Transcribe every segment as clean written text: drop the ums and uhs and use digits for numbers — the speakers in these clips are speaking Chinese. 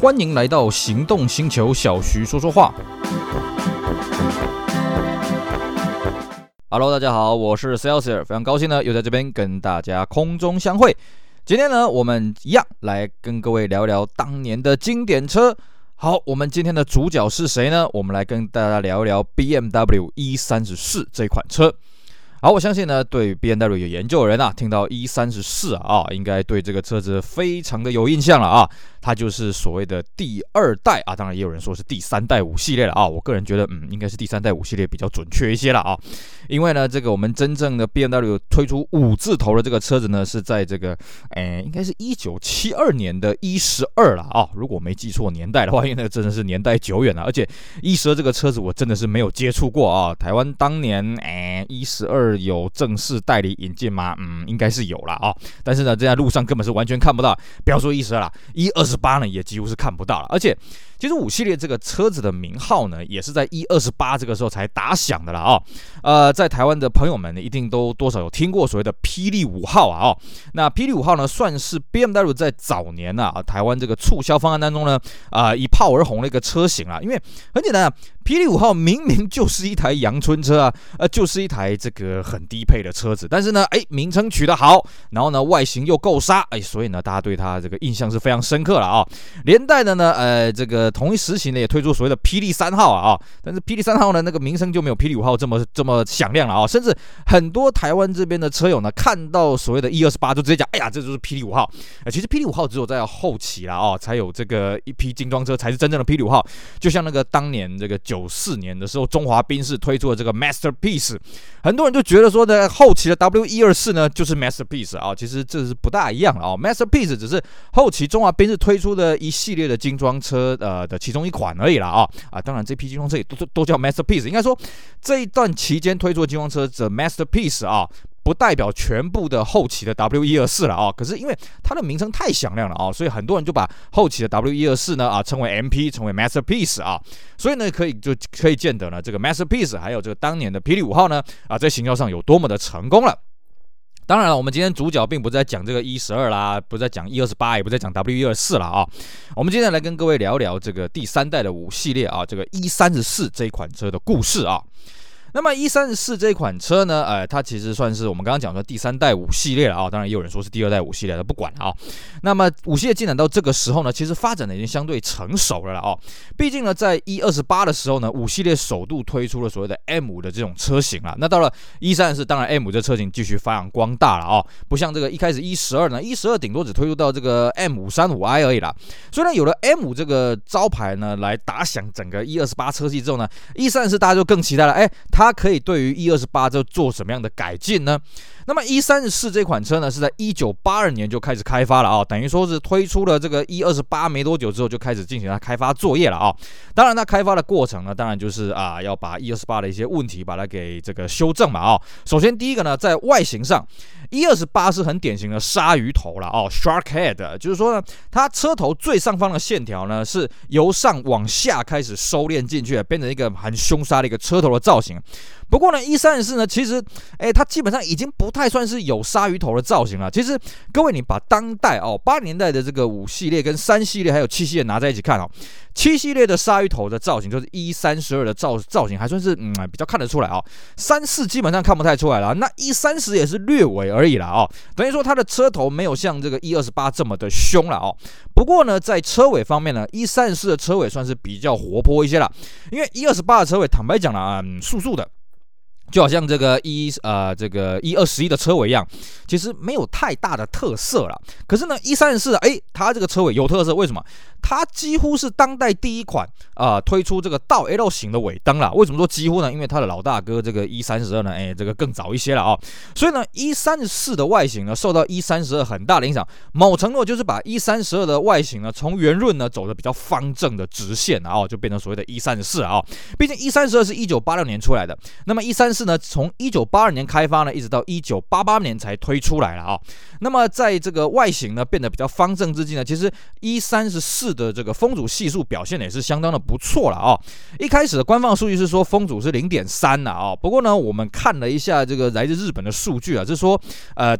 欢迎来到行动星球，小徐说说话。Hello， 大家好，我是 Celsior， 非常高兴呢，又在这边跟大家空中相会。今天呢，我们一样来跟各位聊聊当年的经典车。好，我们今天的主角是谁呢？我们来跟大家聊一聊 BMW E34 这款车。好，我相信呢，对 BMW 有研究的人啊，听到 E34 应该对这个车子非常的有印象了啊。它就是所谓的第二代啊，当然也有人说是第三代5系列了啊。我个人觉得，应该是第三代5系列比较准确一些了啊。因为呢，这个我们真正的 BMW 推出五字头的这个车子呢，是在这个应该是1972年的 E12 了啊。如果没记错年代的话，因为那个真的是年代久远了，而且 E12 这个车子我真的是没有接触过啊。台湾当年E12有正式代理引进吗？应该是有啦啊、但是呢，这在路上根本是完全看不到，不要说E12啦，E28呢也几乎是看不到了。而且，其实5系列这个车子的名号呢，也是在E28这个时候才打响的啦啊、在台湾的朋友们一定都多少有听过所谓的霹雳5号啊、那霹雳5号呢，算是 BMW 在早年啊台湾这个促销方案当中呢，一炮而红的一个车型啦。因为很简单啊，霹雳5号明明就是一台阳春车啊，就是一台这个很低配的车子，但是呢，名称取得好，然后呢，外形又够杀，所以呢，大家对它这个印象是非常深刻了啊、连带的呢，这个同一时期呢，也推出所谓的霹雳3号啊、但是霹雳3号呢，那个名声就没有霹雳5号这么响亮了啊、甚至很多台湾这边的车友呢，看到所谓的 E28 就直接讲，哎呀，这就是霹雳5号。其实霹雳5号只有在后期啦啊、才有这个一批精装车才是真正的霹雳5号。就像那个当年这个94年的时候，中华宾士推出了这个 Masterpiece， 很多人就觉得说呢，后期的 W124 呢就是 Masterpiece 啊、其实这是不大一样啊、Masterpiece 只是后期中华宾士推出的一系列的精装车的其中一款而已啦啊、当然这批精装车也 都叫 Masterpiece， 应该说这一段期间推出的精装车的 Masterpiece 啊、不代表全部的后期的 W124 了啊、可是因为它的名称太响亮了啊、所以很多人就把后期的 W124 呢称为 MP， 称为 Masterpiece 啊、所以呢可以见得呢，这个 Masterpiece 还有这个当年的霹雳5号呢在行销上有多么的成功了。当然了，我们今天主角并不在讲这个 E12 啦，不在讲 E28， 也不在讲 W124 啦啊。我们今天来跟各位聊聊这个第三代的5系列啊，这个 E34 这一款车的故事啊。那么 E34 这款车呢，它其实算是我们刚刚讲的第三代5系列了啊、当然也有人说是第二代5系列了，不管了啊、那么5系列进展到这个时候呢，其实发展的已经相对成熟了啦啊、毕竟呢，在 E28 的时候呢，5系列首度推出了所谓的 M5 的这种车型啦。那到了 E34， 当然 M5 这车型继续发扬光大了啊、不像这个一开始 E12 呢 ，E12 顶多只推出到这个 M535i 而已啦。所以呢，有了 M5 这个招牌呢，来打响整个 E28 车系之后呢 ，E34 大家就更期待了，它可以对于 E28 就做什么样的改进呢？那么 E34 这款车呢，是在1982年就开始开发了啊、等于说是推出了这个 E28 没多久之后就开始进行它开发作业了啊、当然它开发的过程呢，当然就是要把 E28 的一些问题把它给这个修正嘛啊、首先第一个呢，在外形上 E28 是很典型的鲨鱼头了啊、Shark Head， 就是说呢，它车头最上方的线条呢是由上往下开始收敛进去，变成一个很凶杀的一个车头的造型。不过呢 E34 呢其实它基本上已经不太算是有鲨鱼头的造型了。其实各位你把当代80年代的这个5系列跟3系列还有7系列拿在一起看7系列的鲨鱼头的造型，就是 E32 的造型还算是比较看得出来34基本上看不太出来了，那 E30 也是略微而已了等于说它的车头没有像这个 E28 这么的凶了不过呢在车尾方面呢 ,E34 的车尾算是比较活泼一些了，因为 E28 的车尾坦白讲了素素的。就好像这个E21 的车尾一样，其实没有太大的特色了。可是呢 ,E34 它这个车尾有特色，为什么？它几乎是当代第一款推出这个倒 L 型的尾灯了。为什么说几乎呢？因为它的老大哥这个 E32 呢这个更早一些了所以呢 ,E34 的外形呢受到 E32 很大的影响，某程度就是把 E32 的外形呢从圆润呢走的比较方正的直线就变成所谓的 E34 毕竟 E32 是1986年出来的，那么 E34从1982年开发呢，一直到1988年才推出来了那么在这个外形呢变得比较方正之际呢，其实 E34 式的这个风阻系数表现也是相当的不错了啊、哦。一开始的官方数据是说风阻是 0.3 了啊、哦，不过呢，我们看了一下这个来自日本的数据啊，就是说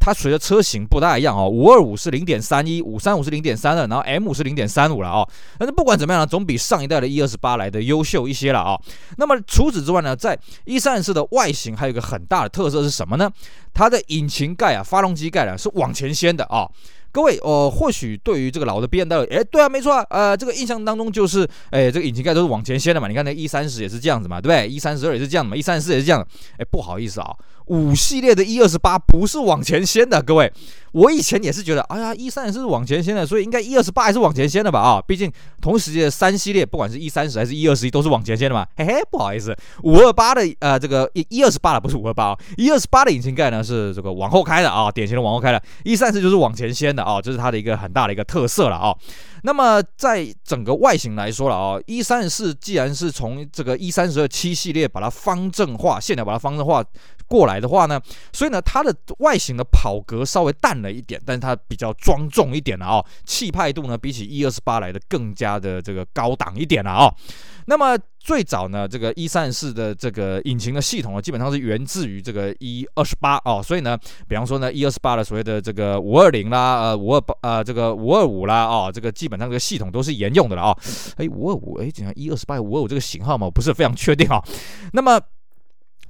它随着车型不大一样哦， 525是 0.31， 535是 0.32， 然后 M5 是 0.35 了啊、哦。但是不管怎么样呢，总比上一代的 E28 来的优秀一些了啊、哦。那么除此之外呢，在 E34 的外形还有一个很大的特色是什么呢？它的引擎盖啊、发动机盖啊是往前掀的啊、哦。各位，或许对于这个老的 BMW， 哎，对啊，没错啊，这个印象当中就是，哎，这个引擎盖都是往前掀的嘛。你看那 E30 也是这样子嘛，对不对 ？E32 也是这样的嘛 ，E34 也是这样的。哎，不好意思啊，5系列的 E28 不是往前掀的，各位。我以前也是觉得，哎呀 ，E34 是往前掀的，所以应该 E28 还是往前掀的吧？啊、哦，毕竟同时期的3系列，不管是 E30 还是 E21， 都是往前掀的嘛。嘿嘿，不好意思，528的这个 E28 了，不是528哦，E28 的引擎盖呢是这个往后开的啊、哦，典型的往后开的。E34 就是往前掀的。哦，这是它的一个很大的一个特色了啊、哦。那么在整个外形来说了啊、哦、，E34 既然是从这个 E32 7系列把它方正化，现在把它方正化过来的话呢，所以呢它的外形的跑格稍微淡了一点，但是它比较庄重一点了啊、哦，气派度呢比起 E28 来的更加的这个高档一点了啊、哦。那么最早呢，这个 E34 的这个引擎的系统呢，基本上是源自于这个 E28 哦，所以呢，比方说呢 ，E28 的所谓的这个520啦，528这个525啦，哦，这个基本上这个系统都是沿用的了啊、哦。哎，525，哎，怎样 ？E28 525这个型号嘛，我不是非常确定啊、哦。那么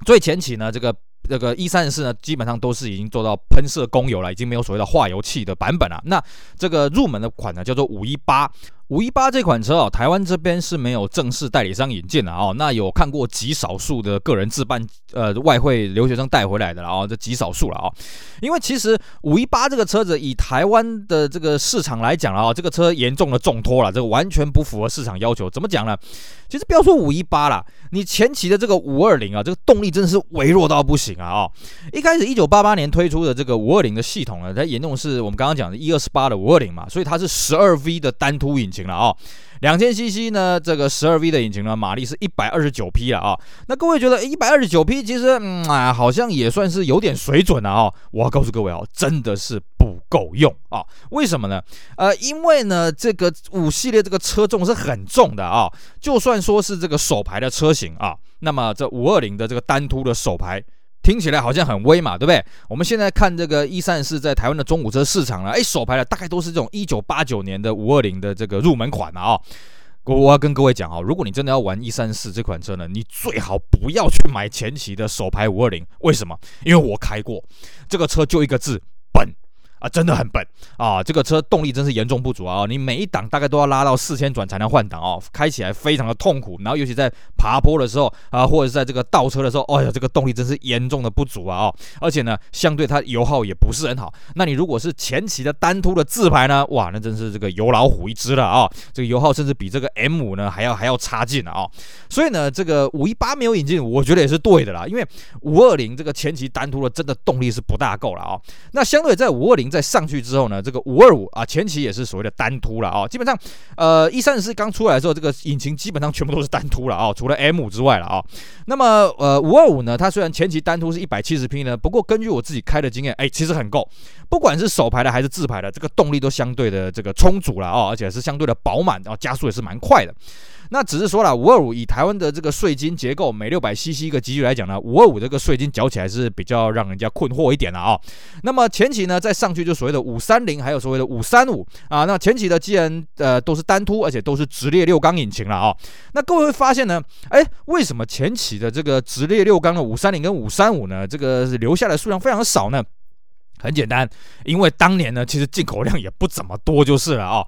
最前期呢，这个 E34 呢，基本上都是已经做到喷射供油了，已经没有所谓的化油器的版本了。那这个入门的款呢，叫做518。518这款车啊、哦，台湾这边是没有正式代理商引进的啊、哦。那有看过极少数的个人自办外汇留学生带回来的了啊、哦，这极少数了啊、哦。因为其实518这个车子以台湾的这个市场来讲了啊、哦，这个车严重的重拖了，这个完全不符合市场要求。怎么讲呢？其实不要说518啦，你前期的这个520啊，这个动力真的是微弱到不行啊啊、哦。一开始1988年推出的这个520的系统呢，它沿用是我们刚刚讲的128的520嘛，所以它是 12V 的单凸引擎。2000cc 呢，这个 12V 的引擎呢，马力是129匹了啊、哦。那各位觉得129匹其实好像也算是有点水准了啊、哦。我要告诉各位哦，真的是不够用啊、哦。为什么呢？因为呢，这个5系列这个车重是很重的啊、哦。就算说是这个手排的车型啊、哦，那么这520的这个单凸的手排。听起来好像很威嘛，对不对？我们现在看这个E34在台湾的中古车市场了，哎，首排的大概都是这种1989年的520的这个入门款嘛啊、哦。我要跟各位讲哦，如果你真的要玩E34这款车呢，你最好不要去买前期的首排520，为什么？因为我开过，这个车就一个字，笨。啊，真的很笨啊！这个车动力真是严重不足啊！你每一档大概都要拉到4000转才能换挡哦，开起来非常的痛苦。然后尤其在爬坡的时候啊，或者是在这个倒车的时候，哎呀，这个动力真是严重的不足啊！哦，而且呢，相对它油耗也不是很好。那你如果是前期的单凸的自排呢，哇，那真是这个油老虎一只了啊、哦！这个油耗甚至比这个 M5 呢还要差劲了啊、哦！所以呢，这个518没有引进，我觉得也是对的啦，因为520这个前期单凸的真的动力是不大够了啊、哦。那相对在520。在上去之后呢，这个525啊，前期也是所谓的单凸了啊、哦，基本上，E34刚出来的时候，这个引擎基本上全部都是单凸了啊、哦，除了 M5 之外了啊、哦。那么525呢，它虽然前期单凸是170匹呢，不过根据我自己开的经验，哎，其实很够，不管是手排的还是自排的，这个动力都相对的这个充足了啊、哦，而且是相对的饱满，然后加速也是蛮快的。那只是说了，525以台湾的这个税金结构，每 600cc 一个级距来讲呢， 525这个税金缴起来是比较让人家困惑一点的啊、哦。那么前期呢，在上去就所谓的530，还有所谓的535啊。那前期的既然都是单凸，而且都是直列6缸引擎了啊、哦。那各位会发现呢，哎，为什么前期的这个直列6缸的530跟535呢，这个留下的数量非常少呢？很简单，因为当年呢，其实进口量也不怎么多，就是了啊、哦。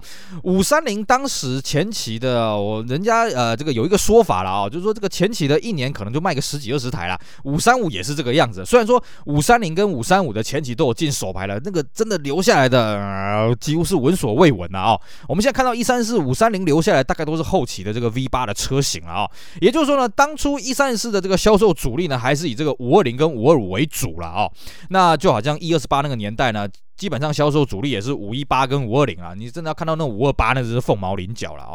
530当时前期的，人家这个有一个说法了啊、哦，就是说这个前期的一年可能就卖个10几20台了。535也是这个样子，虽然说530跟535的前期都有进手排了，那个真的留下来的几乎是闻所未闻了啊、哦。我们现在看到134、530留下来大概都是后期的这个 V8 的车型了啊、哦。也就是说呢，当初134的这个销售主力呢，还是以这个520跟525为主了啊、哦。那就好像128。那个年代呢，基本上销售主力也是518跟520啦，你真的要看到那528那只是凤毛麟角了哦。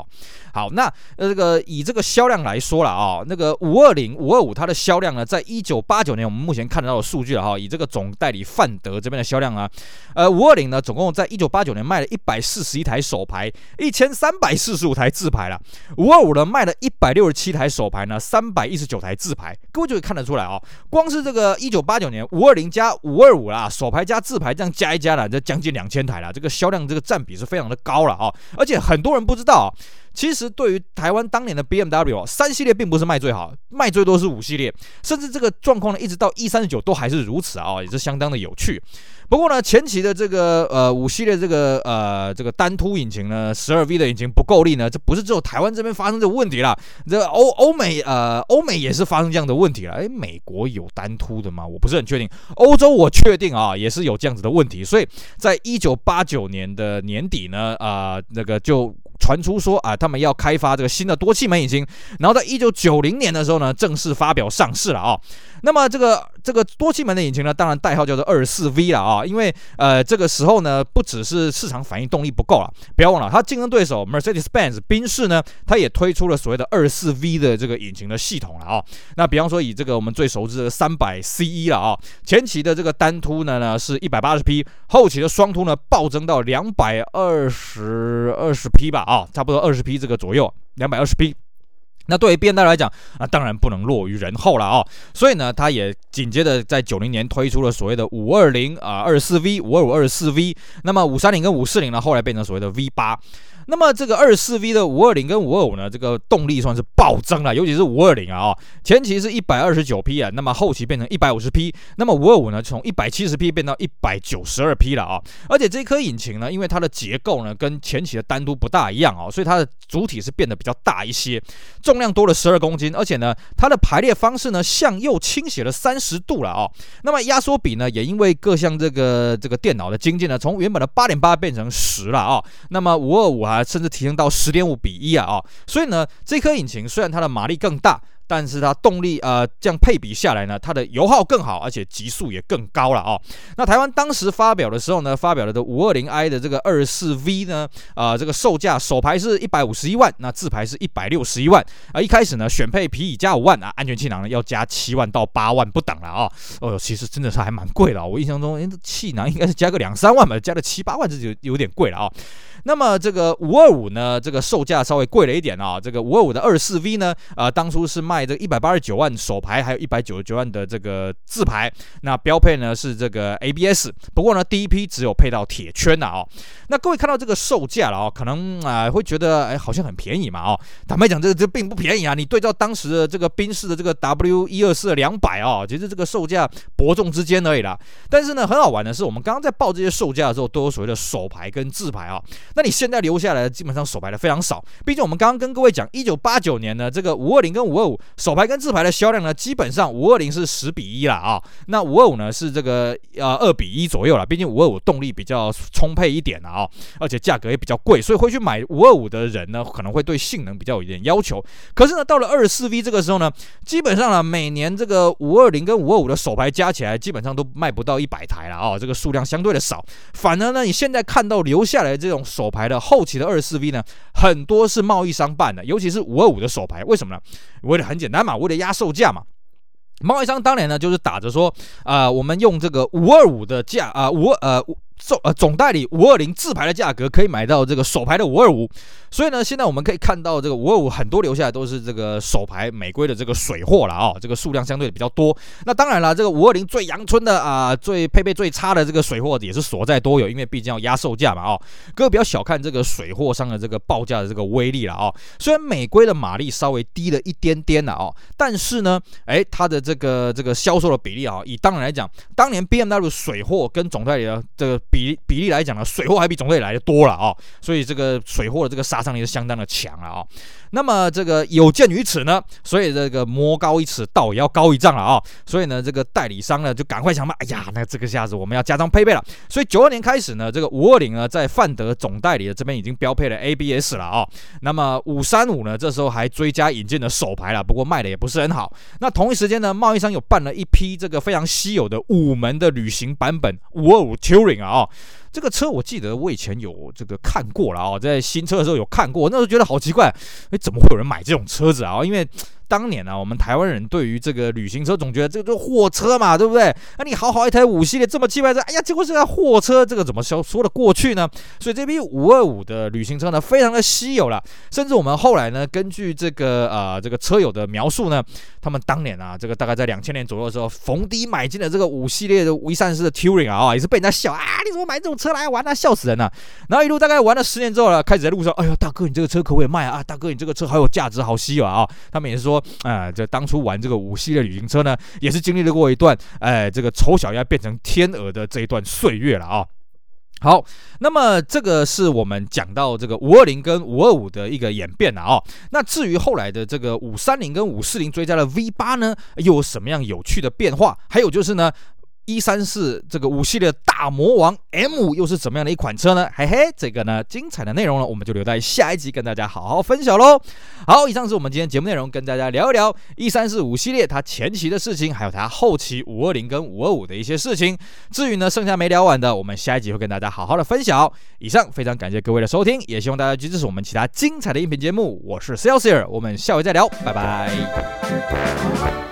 好，那这个以这个销量来说了哦，那个520、525它的销量呢，在1989年我们目前看得到的数据了哦，以这个总代理范德这边的销量啊，520呢，总共在1989年卖了141台手排，1345台自排了，525呢卖了167台手排呢，319台自排，各位就可以看得出来哦，光是这个1989年520加525啦，手排加自排这样加一加啦，这将近2000台啦，这个销量这个占比是非常的高了哦，而且很多人不知道哦。其实对于台湾当年的 BMW 3系列并不是卖最好，卖最多是5系列，甚至这个状况呢一直到 E39 都还是如此啊，也是相当的有趣。不过呢，前期的这个5系列这个单凸引擎呢 12V 的引擎不够力呢，这不是只有台湾这边发生这个问题啦，这欧美也是发生这样的问题啦。美国有单凸的吗？我不是很确定，欧洲我确定啊，也是有这样子的问题。所以在1989年的年底呢，那个就传出说啊，他们要开发这个新的多气门引擎，然后在1990年的时候呢，正式发表上市了啊。那么这个多气门的引擎呢，当然代号叫做 24V 了啊，因为这个时候呢，不只是市场反应动力不够了，不要忘了，它竞争对手 Mercedes-Benz 宾士呢，它也推出了所谓的 24V 的这个引擎的系统了啊。那比方说以这个我们最熟知的 300CE 了啊，前期的这个单凸呢是 180匹， 后期的双凸呢暴增到 220匹吧啊。差不多20匹这个左右，220匹。那对于 BMW 来讲啊，当然不能落于人后了哦。所以呢，它也紧接着在90年推出了所谓的520啊 24V、525 24V， 那么530跟540呢，后来变成所谓的 V8。那么这个 24V 的520跟525呢，这个动力算是暴增了，尤其是520啊哦，前期是129匹啊，那么后期变成150匹，那么525呢，从170匹变到192匹了啊哦。而且这颗引擎呢，因为它的结构呢跟前期的单凸不大一样哦，所以它的主体是变得比较大一些，重量多了12公斤，而且呢，它的排列方式呢向右倾斜了30度了哦。那么压缩比呢，也因为各项这个电脑的精进呢，从原本的 8.8 变成10了哦。那么525啊，甚至提升到 10.5:1 啊，所以呢，这颗引擎虽然它的马力更大，但是它动力这样配比下来呢，它的油耗更好，而且极速也更高了哦。那台湾当时发表的时候呢，发表了的 520i 的这个 24V 呢，这个售价首排是151万，那自排是161万啊。一开始呢，选配皮椅加5万啊，安全气囊呢要加7万到8万不等了啊哦。其实真的是还蛮贵的，我印象中气囊应该是加个2-3万吧，加了7-8万这就有点贵了啊。那么这个525呢，这个售价稍微贵了一点啊。这个525的 24V 呢，当初是卖这个189万首排，还有199万的这个自排。那标配呢是这个 ABS， 不过呢第一批只有配到铁圈了哦。那各位看到这个售价了哦，可能会觉得好像很便宜嘛哦。坦白讲，这并不便宜啊。你对照当时的这个宾士的这个 W124 200哦，其实这个售价伯仲之间而已啦。但是呢，很好玩的是，我们刚刚在报这些售价的时候，都有所谓的首排跟自排哦。那你现在留下来的基本上手排的非常少，毕竟我们刚刚跟各位讲，1989年呢，这个520跟525手排跟自排的销量呢，基本上520是10:1啦啊、哦，那525呢是这个2:1左右啦，毕竟525动力比较充沛一点啦啊、哦，而且价格也比较贵，所以会去买525的人呢，可能会对性能比较有点要求。可是呢，到了 24V 这个时候呢，基本上呢，每年这个520跟525的手排加起来，基本上都卖不到100台啦啊、哦，这个数量相对的少。反而呢，你现在看到留下来的这种手排的后期的 24V 呢，很多是贸易商办的，尤其是525的手排，为什么呢？为了很简单嘛，为了压售价嘛。贸易商当年呢，就是打着说，我们用这个525的价总代理520自排的价格可以买到这个首排的525，所以呢，现在我们可以看到这个525很多留下来都是这个首排美规的这个水货了啊、哦，这个数量相对比较多。那当然了，这个520最阳春的啊、最配备最差的这个水货也是所在多有，因为毕竟要压售价嘛啊、哦。各位不要小看这个水货商的这个报价的这个威力了啊、哦。虽然美规的马力稍微低了一点点了啊、哦，但是呢，它的这个销售的比例啊、哦，以当然来讲，当年 BMW 水货跟总代理的这个比例来讲呢，水货还比总队来的多了啊、哦，所以这个水货的这个杀伤力是相当的强了啊、哦。那么这个有鉴于此呢，所以这个魔高一尺，道也要高一丈了啊、哦。所以呢，这个代理商呢就赶快想嘛，哎呀，那这个下子我们要加装配备了。所以92年开始呢，这个520呢在范德总代理的这边已经标配了 ABS 了啊、哦。那么535呢，这时候还追加引进了手排了，不过卖的也不是很好。那同一时间呢，贸易商有办了一批这个非常稀有的5门的旅行版本525 Touring 啊、哦。哦。这个车我记得我以前有这个看过了哦，在新车的时候有看过，那时候觉得好奇怪，怎么会有人买这种车子啊？因为当年啊，我们台湾人对于这个旅行车总觉得这个就是货车嘛，对不对？啊，你好好一台5系列这么气派车，哎呀，结果是台货车，这个怎么说得过去呢？所以这批525的旅行车呢，非常的稀有了。甚至我们后来呢，根据这个车友的描述呢，他们当年啊，这个大概在2000年左右的时候，逢低买进了这个5系列的134的 Touring 啊，也是被人家笑啊，你怎么买这种车来玩啊？笑死人了。然后一路大概玩了10年之后了，开始在路上，哎呀，大哥，你这个车可不可以卖啊？大哥，你这个车好有价值，好稀有啊！他们也是说。这当初玩这个5系列旅行车呢，也是经历了过一段，这个丑小鸭变成天鹅的这一段岁月了啊、哦。好，那么这个是我们讲到这个520跟525的一个演变了哦。那至于后来的这个530跟540追加了 V8 呢，又有什么样有趣的变化？还有就是呢。134这个5系列大魔王 M5 又是怎么样的一款车呢？嘿嘿，这个呢精彩的内容呢，我们就留在下一集跟大家好好分享咯。好，以上是我们今天节目内容，跟大家聊一聊134系列它前期的事情，还有它后期520跟525的一些事情。至于呢剩下没聊完的，我们下一集会跟大家好好的分享。以上非常感谢各位的收听，也希望大家继续支持我们其他精彩的音频节目。我是 Celsior， 我们下回再聊，拜拜。